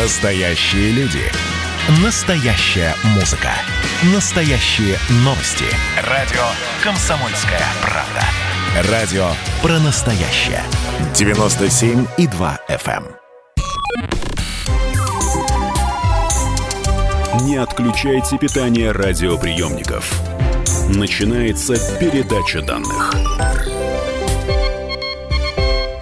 Настоящие люди. Настоящая музыка. Настоящие новости. Радио «Комсомольская правда». Радио про настоящее. 97,2 FM. Не отключайте питание радиоприемников. Начинается передача данных.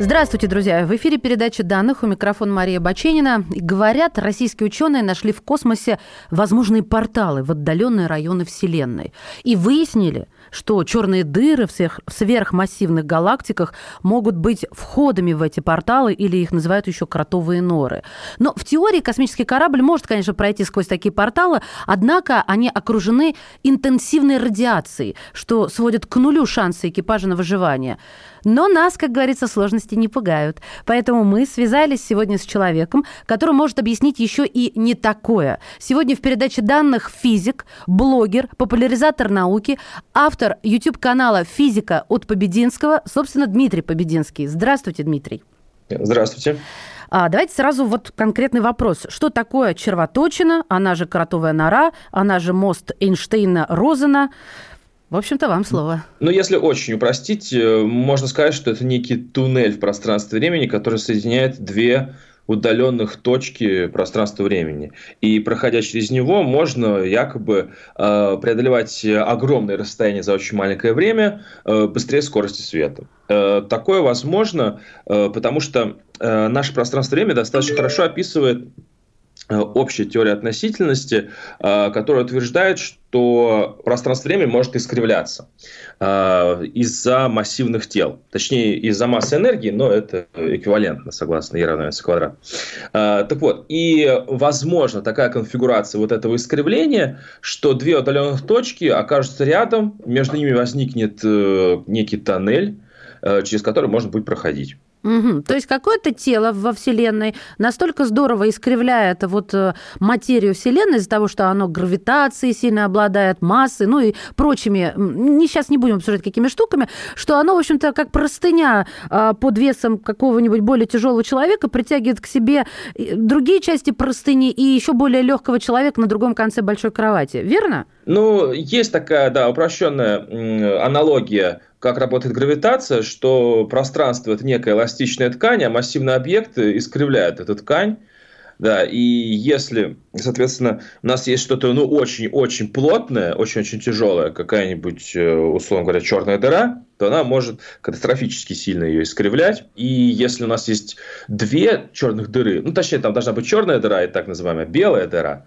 Здравствуйте, друзья. В эфире передача данных. У микрофона Мария Баченина. Говорят, российские ученые нашли в космосе возможные порталы в отдаленные районы Вселенной. И выяснили, что черные дыры в сверхмассивных галактиках могут быть входами в эти порталы, или их называют еще кротовые норы. Но в теории космический корабль может, конечно, пройти сквозь такие порталы, однако они окружены интенсивной радиацией, что сводит к нулю шансы экипажа на выживание. Но нас, как говорится, сложности не пугают. Поэтому мы связались сегодня с человеком, который может объяснить еще и не такое. Сегодня в передаче данных физик, блогер, популяризатор науки, автор YouTube-канала «Физика от Побединского», собственно, Дмитрий Побединский. Здравствуйте, Дмитрий. Здравствуйте. Давайте сразу вот конкретный вопрос. Что такое червоточина, она же кротовая нора, она же мост Эйнштейна-Розена? В общем-то, вам слово. Ну, если очень упростить, можно сказать, что это некий туннель в пространстве-времени, который соединяет две удаленных точки пространства-времени. И, проходя через него, можно якобы преодолевать огромные расстояния за очень маленькое время быстрее скорости света. Такое возможно, потому что наше пространство-время достаточно хорошо описывает общая теория относительности, которая утверждает, что пространство-время может искривляться из-за массивных тел. Точнее, из-за массы энергии, но это эквивалентно, согласно E равняется квадрат. Так вот, и возможно такая конфигурация вот этого искривления, что две удаленных точки окажутся рядом, между ними возникнет некий тоннель, через который можно будет проходить. Угу. То есть какое-то тело во Вселенной настолько здорово искривляет вот материю Вселенной из-за того, что оно гравитацией сильно обладает, массой, ну и прочими, сейчас не будем обсуждать какими штуками, что оно, в общем-то, как простыня под весом какого-нибудь более тяжелого человека притягивает к себе другие части простыни и еще более легкого человека на другом конце большой кровати. Верно? Ну, есть такая, да, упрощенная аналогия, как работает гравитация, что пространство – это некая эластичная ткань, а массивные объекты искривляют эту ткань. Да, и если, соответственно, у нас есть что-то, ну, очень-очень плотное, очень-очень тяжелое, какая-нибудь, условно говоря, черная дыра, то она может катастрофически сильно ее искривлять. И если у нас есть две черных дыры, ну, точнее, там должна быть черная дыра и так называемая белая дыра,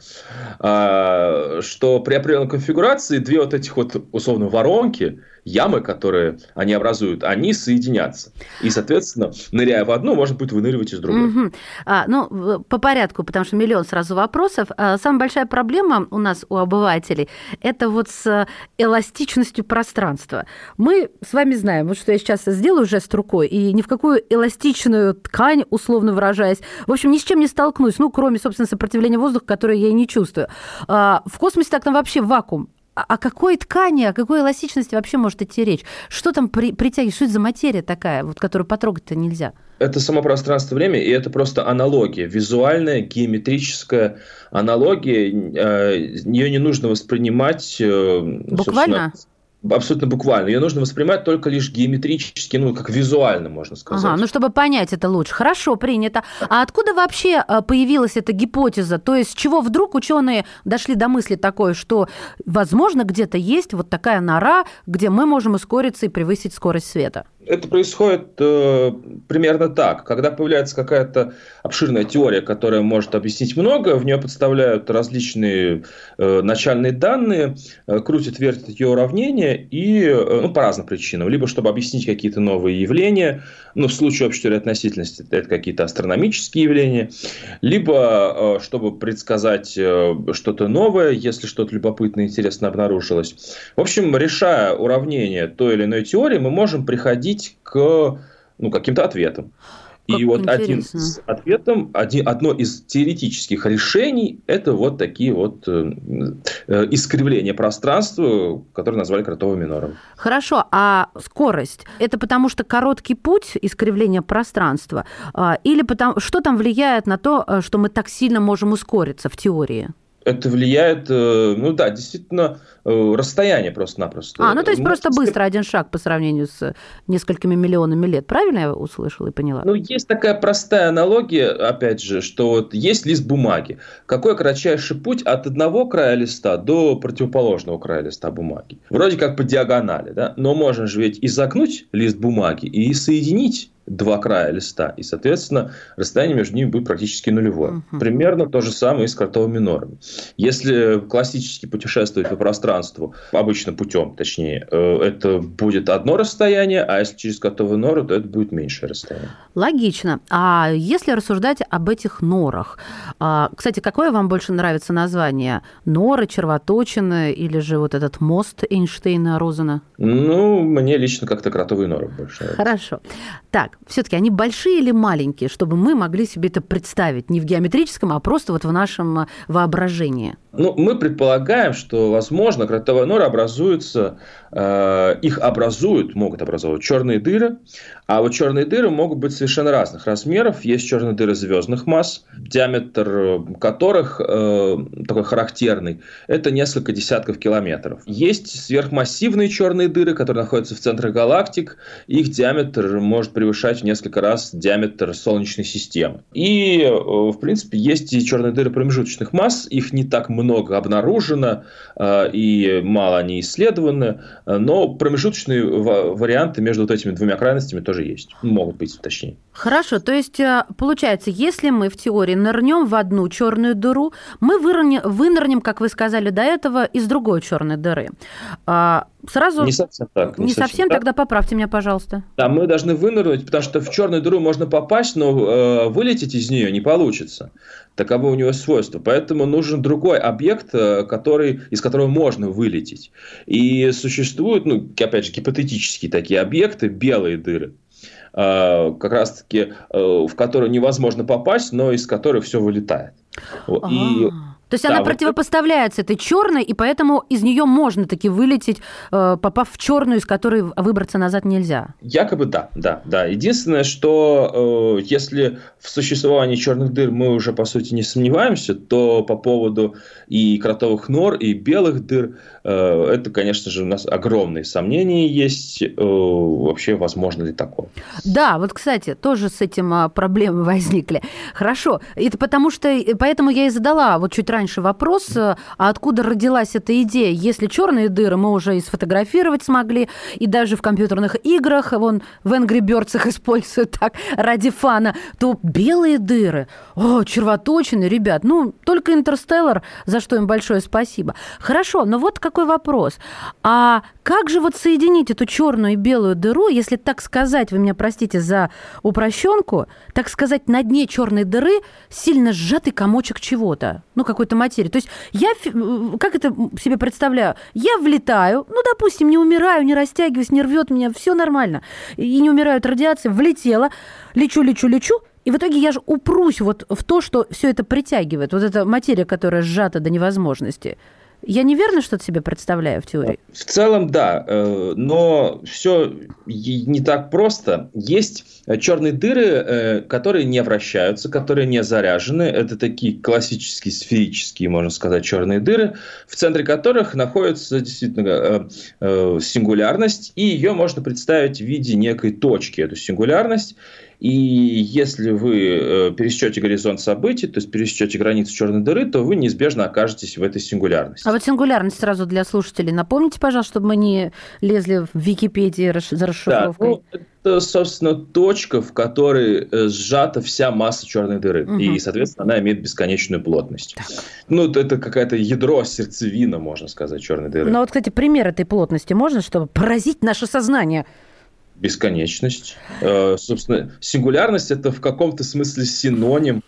что при определенной конфигурации две вот этих вот, условно, воронки, ямы, которые они образуют, они соединятся. И, соответственно, ныряя в одну, можно будет выныривать из другой. Mm-hmm. Ну, по порядку, потому что миллион сразу вопросов. Самая большая проблема у нас, у обывателей, это вот с эластичностью пространства. Мы с вами знаем, вот что я сейчас сделаю жест рукой, и ни в какую эластичную ткань, условно выражаясь, в общем, ни с чем не столкнусь, ну, кроме, собственно, сопротивления воздуха, которое я и не чувствую. В космосе так там вообще вакуум. О какой ткани, о какой эластичности вообще может идти речь? Что там притягивает? Что это за материя такая, вот, которую потрогать-то нельзя? Это само пространство-время, и это просто аналогия, визуальная, геометрическая аналогия. Ее не нужно воспринимать... Буквально? Абсолютно буквально. Ее нужно воспринимать только лишь геометрически, ну, как визуально, можно сказать. Ага, ну, чтобы понять это лучше. Хорошо, принято. А откуда вообще появилась эта гипотеза? То есть, с чего вдруг ученые дошли до мысли такой, что, возможно, где-то есть вот такая нора, где мы можем ускориться и превысить скорость света? Это происходит примерно так. Когда появляется какая-то обширная теория, которая может объяснить многое, в нее подставляют различные начальные данные, крутят, вертят ее уравнения и, ну, по разным причинам. Либо чтобы объяснить какие-то новые явления, ну, в случае общей теории относительности это какие-то астрономические явления, либо чтобы предсказать что-то новое, если что-то любопытное и интересное обнаружилось. В общем, решая уравнение той или иной теории, мы можем приходить к, ну, каким-то ответам. И вот один из ответов, одно из теоретических решений – это вот такие вот искривления пространства, которые назвали кротовым минором. Хорошо, а скорость – это потому что короткий путь искривления пространства? Или потому, что там влияет на то, что мы так сильно можем ускориться в теории? Это влияет, ну да, действительно, расстояние просто-напросто. А, ну то есть просто быстро один шаг по сравнению с несколькими миллионами лет. Правильно я услышала и поняла? Ну, есть такая простая аналогия, опять же, что вот есть лист бумаги. Какой кратчайший путь от одного края листа до противоположного края листа бумаги? Вроде как по диагонали, да? Но можно же ведь изогнуть лист бумаги и соединить два края листа, и, соответственно, расстояние между ними будет практически нулевое. Примерно то же самое и с кротовыми минорами. Если классически путешествовать по пространству, обычно путем, точнее, это будет одно расстояние, а если через кротовую нору, то это будет меньшее расстояние. Логично. А если рассуждать об этих норах? Кстати, какое вам больше нравится название? Нора, червоточина или же вот этот мост Эйнштейна-Розена? Ну, мне лично как-то кротовые норы больше нравятся. Хорошо. Так, все-таки они большие или маленькие, чтобы мы могли себе это представить не в геометрическом, а просто вот в нашем воображении? Ну, мы предполагаем, что, возможно, кротовая нора образуется, могут образовывать черные дыры, а вот черные дыры могут быть совершенно разных размеров. Есть черные дыры звездных масс, диаметр которых такой характерный, это несколько десятков километров. Есть сверхмассивные черные дыры, которые находятся в центре галактик, их диаметр может превышать в несколько раз диаметр Солнечной системы. И, в принципе, есть и черные дыры промежуточных масс, их не так много обнаружено, и мало они исследованы, но промежуточные варианты между вот этими двумя крайностями тоже есть. Могут быть, точнее. Хорошо, то есть, получается, если мы в теории нырнем в одну черную дыру, мы вынырнем, как вы сказали до этого, из другой черной дыры. Сразу... Не совсем так. Не совсем так. Тогда поправьте меня, пожалуйста. Да, мы должны вынырнуть, потому что в черную дыру можно попасть, но вылететь из нее не получится. Таково у него свойство. Поэтому нужен другой объект, из которого можно вылететь. И существуют, ну, опять же, гипотетические такие объекты, белые дыры, как раз-таки, в которые невозможно попасть, но из которых все вылетает. И... То есть она противопоставляется этой черной, и поэтому из нее можно таки вылететь, попав в черную, из которой выбраться назад нельзя. Якобы да. Единственное, что если в существовании черных дыр мы уже по сути не сомневаемся, то по поводу и кротовых нор, и белых дыр это, конечно же, у нас огромные сомнения есть, вообще возможно ли такое. Да, вот, кстати, тоже с этим проблемы возникли. Хорошо, это поэтому я и задала вот чуть раньше вопрос, а откуда родилась эта идея? Если черные дыры мы уже и сфотографировать смогли, и даже в компьютерных играх, вон в Angry Birds их используют так ради фана, то белые дыры, червоточины, ребят, ну, только Интерстеллар, за что им большое спасибо. Хорошо, но вот какой вопрос. А как же вот соединить эту черную и белую дыру, если, так сказать, вы меня простите за упрощенку, так сказать, на дне черной дыры сильно сжатый комочек чего-то, ну, какой-то материи. То есть я, как это себе представляю, я влетаю, ну, допустим, не умираю, не растягиваюсь, не рвет меня, все нормально, и не умираю от радиации, влетела, лечу, и в итоге я же упрусь вот в то, что все это притягивает, вот эта материя, которая сжата до невозможности. Я неверно что-то себе представляю в теории? В целом, да, но все не так просто. Есть черные дыры, которые не вращаются, которые не заряжены. Это такие классические сферические, можно сказать, черные дыры, в центре которых находится действительно сингулярность, и ее можно представить в виде некой точки, эту сингулярность. И если вы пересечете горизонт событий, то есть пересечете границу черной дыры, то вы неизбежно окажетесь в этой сингулярности. А вот сингулярность сразу для слушателей. Напомните, пожалуйста, чтобы мы не лезли в Википедию за расшифровкой. Да, это, собственно, точка, в которой сжата вся масса черной дыры. Угу. И, соответственно, она имеет бесконечную плотность. Так. Ну, это какое-то ядро, сердцевина, можно сказать, черной дыры. Ну, вот, кстати, пример этой плотности можно, чтобы поразить наше сознание? Бесконечность. Собственно, сингулярность – это в каком-то смысле синоним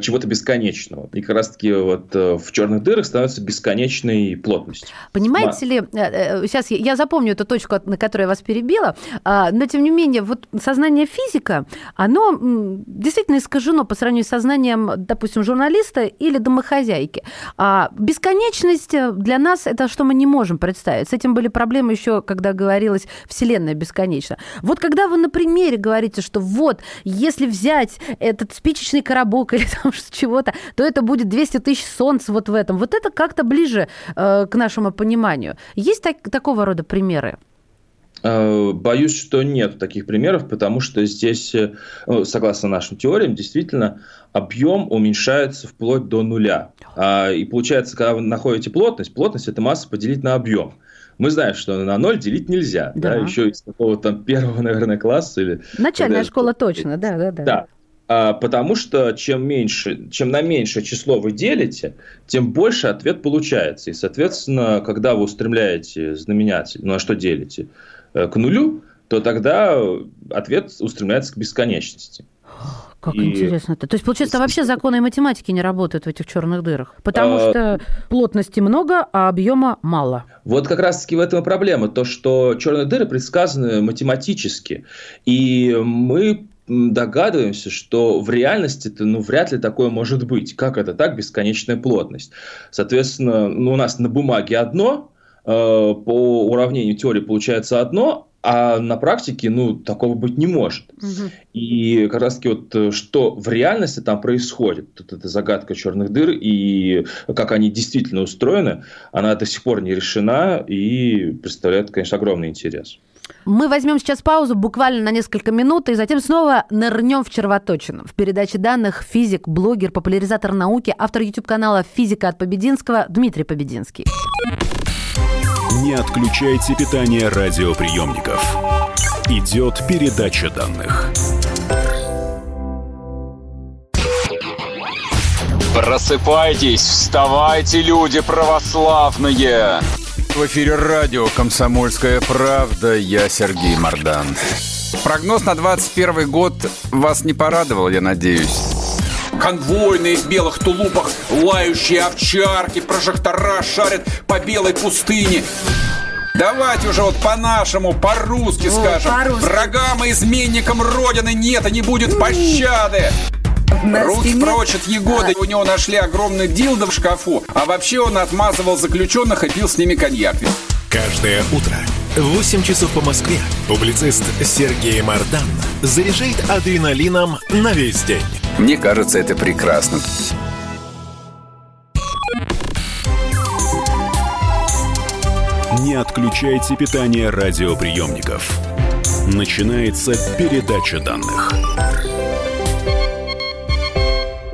чего-то бесконечного. И как раз-таки вот в черных дырах становится бесконечной плотность. Понимаете ли, сейчас я запомню эту точку, на которую я вас перебила, но тем не менее вот сознание физика, оно действительно искажено по сравнению с сознанием, допустим, журналиста или домохозяйки. Бесконечность для нас – это что мы не можем представить. С этим были проблемы еще, когда говорилось «Вселенная бесконечна». Вот когда вы на примере говорите, что вот, если взять этот спичечный коробок или там чего-то, то это будет 200 тысяч солнц вот в этом. Вот это как-то ближе к нашему пониманию. Есть такого рода примеры? Боюсь, что нет таких примеров, потому что здесь, согласно нашим теориям, действительно объем уменьшается вплоть до нуля. И получается, когда вы находите плотность – это масса поделить на объем. Мы знаем, что на ноль делить нельзя. Да. Да, еще из какого-то там первого, наверное, класса. Или начальная школа точно, да. Да. Потому что чем на меньшее число вы делите, тем больше ответ получается. И, соответственно, когда вы устремляете знаменатель, на что делите, к нулю, то тогда ответ устремляется к бесконечности. Как интересно-то. То есть, получается, вообще законы математики не работают в этих черных дырах, потому что плотности много, а объема мало. Вот как раз-таки в этом и проблема. То, что черные дыры предсказаны математически. И мы догадываемся, что в реальности-то вряд ли такое может быть. Как это так? Бесконечная плотность. Соответственно, у нас на бумаге одно, по уравнению теории получается одно, а на практике, такого быть не может. Угу. И как раз-таки что в реальности там происходит, тут эта загадка черных дыр и как они действительно устроены, она до сих пор не решена и представляет, конечно, огромный интерес. Мы возьмем сейчас паузу буквально на несколько минут и затем снова нырнем в червоточину. В передаче данных физик, блогер, популяризатор науки, автор YouTube-канала «Физика от Побединского» Дмитрий Побединский. Не отключайте питание радиоприемников. Идет передача данных. Просыпайтесь, вставайте, люди православные! В эфире радио «Комсомольская правда». Я Сергей Мардан. Прогноз на 21 год вас не порадовал, я надеюсь. Конвойные в белых тулупах, лающие овчарки, прожектора шарят по белой пустыне. Давайте уже по-нашему, по-русски скажем. По-русски. Врагам и изменникам Родины нет и не будет пощады. Руки прочь от Егоды. У него нашли огромный дилдо в шкафу. А вообще он отмазывал заключенных и пил с ними коньяк. Каждое утро в 8 часов по Москве публицист Сергей Мардан заряжает адреналином на весь день. Мне кажется, это прекрасно. Не отключайте питание радиоприемников. Начинается передача данных.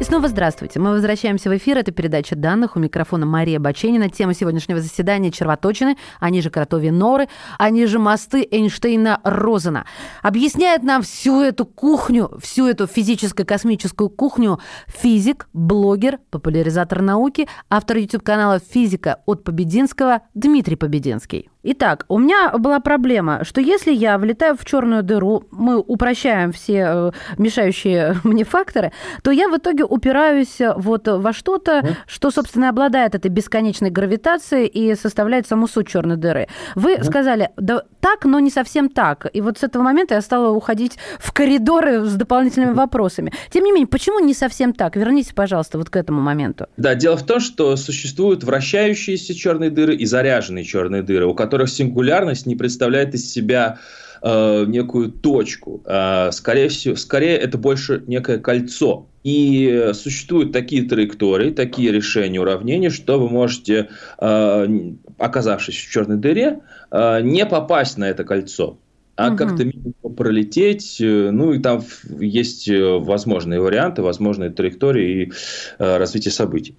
И снова здравствуйте. Мы возвращаемся в эфир. Это передача данных. У микрофона Мария Баченина. Тема сегодняшнего заседания – червоточины, они же кротовьи норы, они же мосты Эйнштейна-Розена. Объясняет нам всю эту кухню, всю эту физическо-космическую кухню физик, блогер, популяризатор науки, автор YouTube-канала «Физика от Побединского» Дмитрий Побединский. Итак, у меня была проблема, что если я влетаю в черную дыру, мы упрощаем все мешающие мне факторы, то я в итоге упираюсь во что-то, что, собственно, обладает этой бесконечной гравитацией и составляет саму суть черной дыры. Вы сказали, да так, но не совсем так. И вот с этого момента я стала уходить в коридоры с дополнительными вопросами. Тем не менее, почему не совсем так? Вернитесь, пожалуйста, к этому моменту. Да, дело в том, что существуют вращающиеся черные дыры и заряженные черные дыры, у которых сингулярность не представляет из себя некую точку. Скорее, это больше некое кольцо. И существуют такие траектории, такие решения уравнений, что вы можете, оказавшись в черной дыре, не попасть на это кольцо, а как-то мимо пролететь. И там есть возможные варианты, возможные траектории и развитие событий.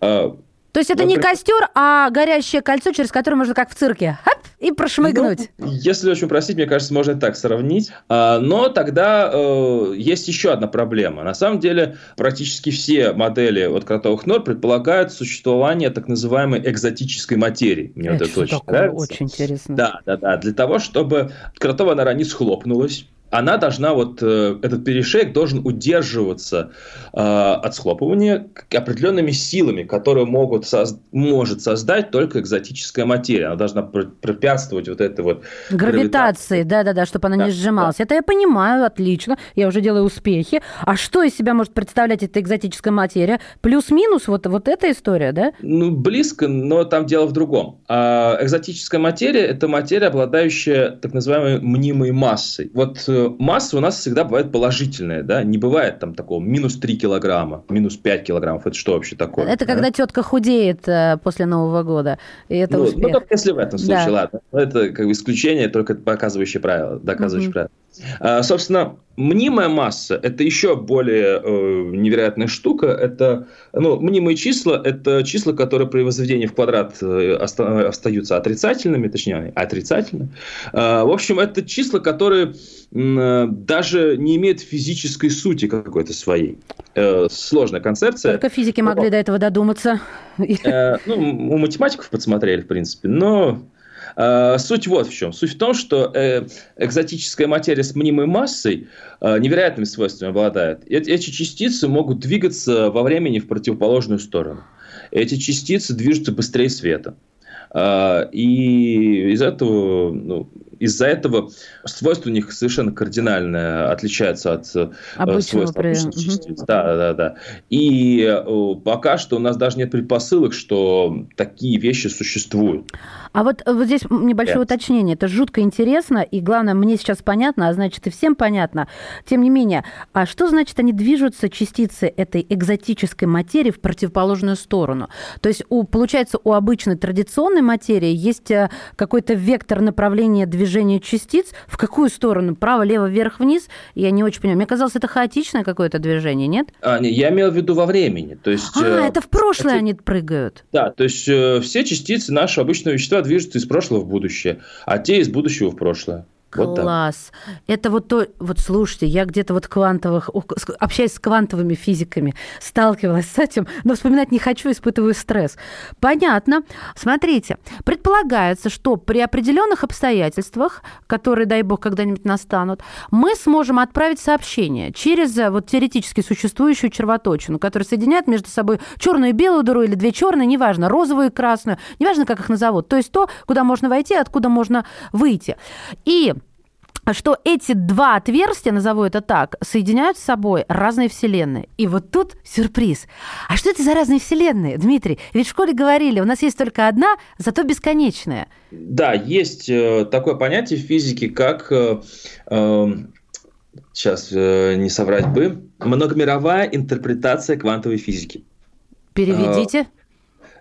То есть это не костер, а горящее кольцо, через которое можно как в цирке и прошмыгнуть. Если очень простить, мне кажется, можно так сравнить. Но тогда есть еще одна проблема. На самом деле практически все модели кротовых нор предполагают существование так называемой экзотической материи. Мне это очень нравится. Очень интересно. Да. Для того, чтобы кротовая нора не схлопнулась. она должна, вот этот перешейк должен удерживаться от схлопывания определенными силами, которые может создать только экзотическая материя. Она должна препятствовать вот этой вот... Гравитации, да-да-да, чтобы она не сжималась. Да. Это я понимаю, отлично, я уже делаю успехи. А что из себя может представлять эта экзотическая материя? Плюс-минус вот эта история, да? Ну, близко, но там дело в другом. Экзотическая материя – это материя, обладающая так называемой мнимой массой. Вот масса у нас всегда бывает положительная, да, не бывает там такого минус 3 килограмма, минус 5 килограммов, это что вообще такое? Это когда тетка худеет после Нового года, и это успех. Ну, только если в этом случае, ладно, это как бы исключение, только показывающее правило, доказывающее правило. Собственно, мнимая масса – это еще более невероятная штука. Это, мнимые числа – это числа, которые при возведении в квадрат остаются отрицательными, точнее, они отрицательны. В общем, это числа, которые даже не имеют физической сути какой-то своей. Сложная концепция. Только физики могли до этого додуматься. У математиков подсмотрели, в принципе, но... Суть вот в чем. Суть в том, что экзотическая материя с мнимой массой невероятными свойствами обладает. Эти частицы могут двигаться во времени в противоположную сторону. Эти частицы движутся быстрее света. И из-за этого свойства у них совершенно кардинально отличаются от свойств обычных частиц. Да. И пока что у нас даже нет предпосылок, что такие вещи существуют. А вот здесь небольшое уточнение. Это жутко интересно, и главное, мне сейчас понятно, а значит и всем понятно. Тем не менее, а что значит они движутся, частицы этой экзотической материи, в противоположную сторону? То есть, получается, у обычной традиционной материи есть какой-то вектор направления движения частиц. В какую сторону? Право, лево, вверх, вниз? Я не очень понимаю. Мне казалось, это хаотичное какое-то движение, нет? Я имел в виду во времени. То есть, это в прошлое они прыгают. Да, то есть все частицы нашего обычного вещества движутся из прошлого в будущее, а те из будущего в прошлое. Класс. Вот это слушайте, я где-то общаясь с квантовыми физиками, сталкивалась с этим, но вспоминать не хочу, испытываю стресс. Понятно. Смотрите, предполагается, что при определенных обстоятельствах, которые, дай бог, когда-нибудь настанут, мы сможем отправить сообщение через теоретически существующую червоточину, которая соединяет между собой черную и белую дыру, или две черные, неважно, розовую и красную, неважно, как их назовут, то есть то, куда можно войти, откуда можно выйти. И что эти два отверстия, назову это так, соединяют с собой разные вселенные. И вот тут сюрприз. А что это за разные вселенные, Дмитрий? Ведь в школе говорили, у нас есть только одна, зато бесконечная. Да, есть такое понятие в физике, как, не соврать бы, многомировая интерпретация квантовой физики. Переведите.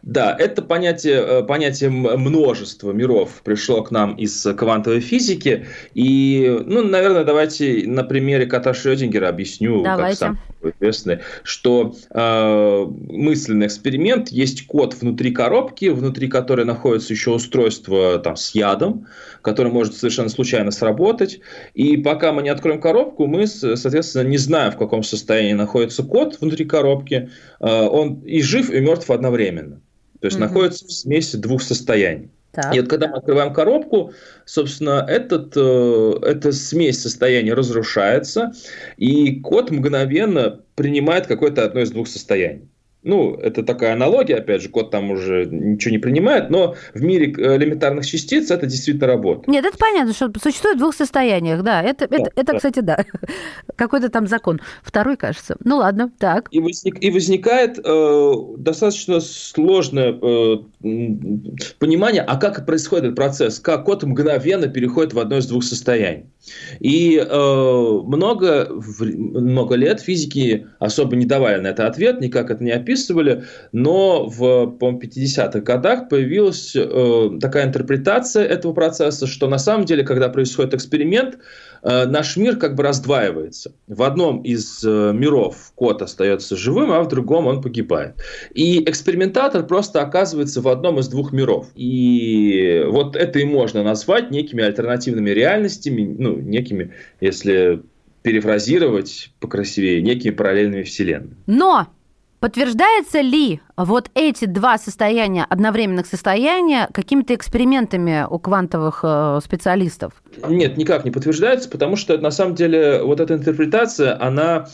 Да, это понятие множества миров пришло к нам из квантовой физики. И, наверное, давайте на примере кота Шрёдингера объясню, как сам известный, что мысленный эксперимент есть код внутри коробки, внутри которой находится еще устройство с ядом, которое может совершенно случайно сработать. И пока мы не откроем коробку, мы, соответственно, не знаем, в каком состоянии находится код внутри коробки. Он и жив, и мертв одновременно. То есть находится в смеси двух состояний. Так. И вот когда мы открываем коробку, собственно, эта смесь состояний разрушается, и код мгновенно принимает какое-то одно из двух состояний. Это такая аналогия, опять же, код там уже ничего не принимает, но в мире элементарных частиц это действительно работает. Нет, это понятно, что существует в двух состояниях, да. Это, кстати, да. Какой-то там закон. Второй, кажется. Ладно, так. И возникает достаточно сложное понимание, а как происходит этот процесс, как код мгновенно переходит в одно из двух состояний. И много лет физики особо не давали на это ответ, никак это не описывали. Но в 50-х годах появилась такая интерпретация этого процесса, что на самом деле, когда происходит эксперимент, наш мир как бы раздваивается. В одном из миров кот остается живым, а в другом он погибает. И экспериментатор просто оказывается в одном из двух миров. И вот это и можно назвать некими альтернативными реальностями, некими, если перефразировать покрасивее, некими параллельными вселенными. Но! Подтверждается ли вот эти два состояния, одновременных состояния, какими-то экспериментами у квантовых специалистов? Нет, никак не подтверждаются, потому что на самом деле вот эта интерпретация, она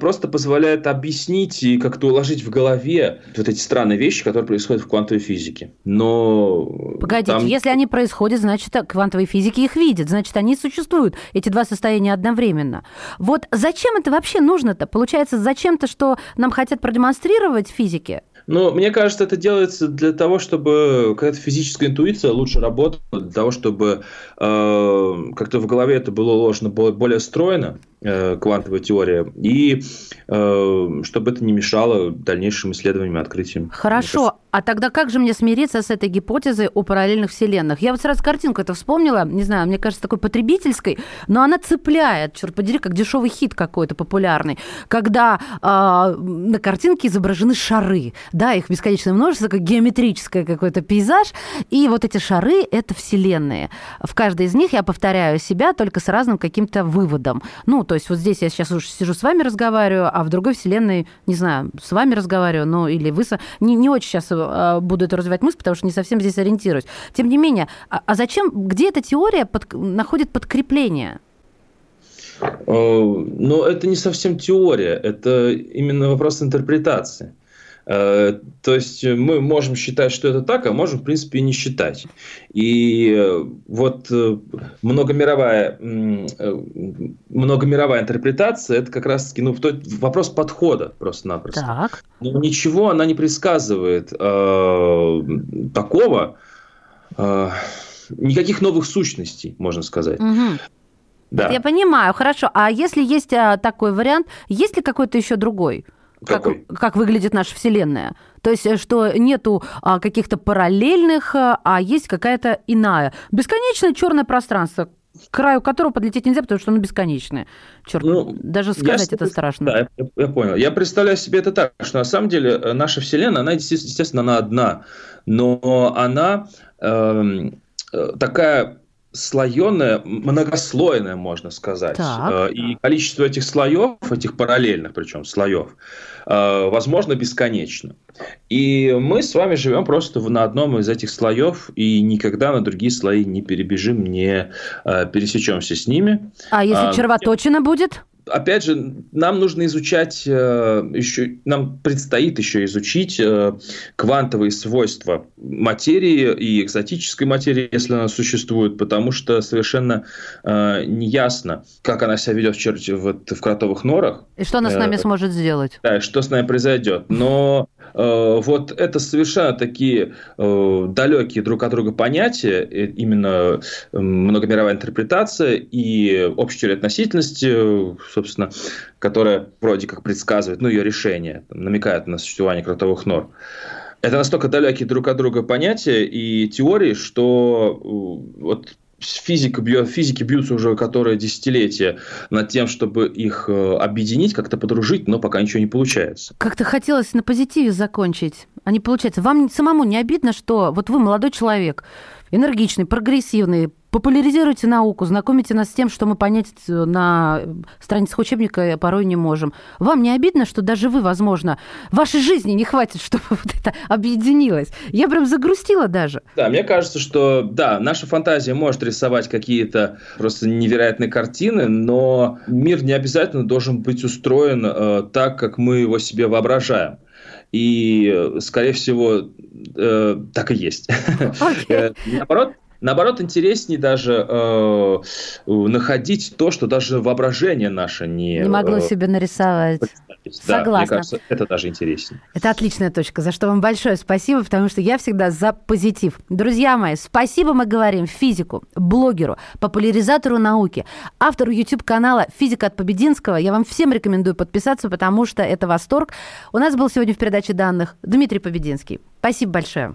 просто позволяет объяснить и как-то уложить в голове вот эти странные вещи, которые происходят в квантовой физике. Но... Погодите, там... если они происходят, значит, квантовые физики их видят, значит, они существуют, эти два состояния одновременно. Вот зачем это вообще нужно-то? Получается, зачем-то, что нам хотят продемонстрировать физики? Ну, мне кажется, это делается для того, чтобы какая-то физическая интуиция лучше работала, для того, чтобы как-то в голове это было уложено, было более стройно, квантовая теория, и чтобы это не мешало дальнейшим исследованиям и открытиям. Хорошо, а тогда как же мне смириться с этой гипотезой о параллельных вселенных? Я вот сразу картинку это вспомнила, не знаю, мне кажется, такой потребительской, но она цепляет, черт подери, как дешевый хит какой-то популярный, когда на картинке изображены шары, да, их бесконечное множество, как геометрическое какой-то пейзаж, и вот эти шары — это вселенные. В каждой из них я повторяю себя только с разным каким-то выводом. Ну, то есть вот здесь я сейчас уже сижу с вами разговариваю, а в другой вселенной, не знаю, с вами разговариваю, ну, или вы... Не очень сейчас буду это развивать мысль, потому что не совсем здесь ориентируюсь. Тем не менее, а зачем, где эта теория находит подкрепление? Ну, это не совсем теория, это именно вопрос интерпретации. То есть мы можем считать, что это так, а можем, в принципе, и не считать. И вот многомировая интерпретация – это как раз-таки вопрос подхода просто-напросто. Так. Но ничего она не предсказывает такого, никаких новых сущностей, можно сказать. Угу. Да. Я понимаю, хорошо. А если есть такой вариант, есть ли какой-то еще другой? Как выглядит наша Вселенная? То есть, что нету каких-то параллельных, а есть какая-то иная. Бесконечное черное пространство, к краю которого подлететь нельзя, потому что оно бесконечное. Черт, даже сказать это страшно. Да, я понял. Я представляю себе это так, что на самом деле наша Вселенная, она, естественно, она одна, но она такая... слоёная, многослойная, можно сказать. Так. И количество этих слоев, этих параллельных причем слоев, возможно, бесконечно. И мы с вами живем просто на одном из этих слоев и никогда на другие слои не перебежим, не пересечемся с ними. А если червоточина будет? Опять же, нам нужно изучать, нам предстоит еще изучить квантовые свойства материи и экзотической материи, если она существует, потому что совершенно неясно, как она себя ведет в кротовых норах. И что она с нами сможет сделать. Да, что с нами произойдет. Но вот это совершенно такие далекие друг от друга понятия, именно многомировая интерпретация и общая теория относительности, собственно, которая вроде как предсказывает, ее решение, намекает на существование кротовых нор. Это настолько далекие друг от друга понятия и теории, что вот физики бьются уже которые десятилетия над тем, чтобы их объединить, как-то подружить, но пока ничего не получается. Как-то хотелось на позитиве закончить, а не получается. Вам самому не обидно, что вот вы молодой человек, энергичный, прогрессивный, популяризируйте науку, знакомите нас с тем, что мы понять на страницах учебника порой не можем. Вам не обидно, что даже вы, возможно, вашей жизни не хватит, чтобы вот это объединилось? Я прям загрустила даже. Да, мне кажется, что, да, наша фантазия может рисовать какие-то просто невероятные картины, но мир не обязательно должен быть устроен так, как мы его себе воображаем. И, скорее всего, так и есть. Okay. Наоборот, интереснее даже находить то, что даже воображение наше не могло себе нарисовать. Да, согласна. Мне кажется, это даже интереснее. Это отличная точка, за что вам большое спасибо, потому что я всегда за позитив. Друзья мои, спасибо мы говорим физику, блогеру, популяризатору науки, автору YouTube-канала «Физика от Побединского». Я вам всем рекомендую подписаться, потому что это восторг. У нас был сегодня в передаче данных Дмитрий Побединский. Спасибо большое.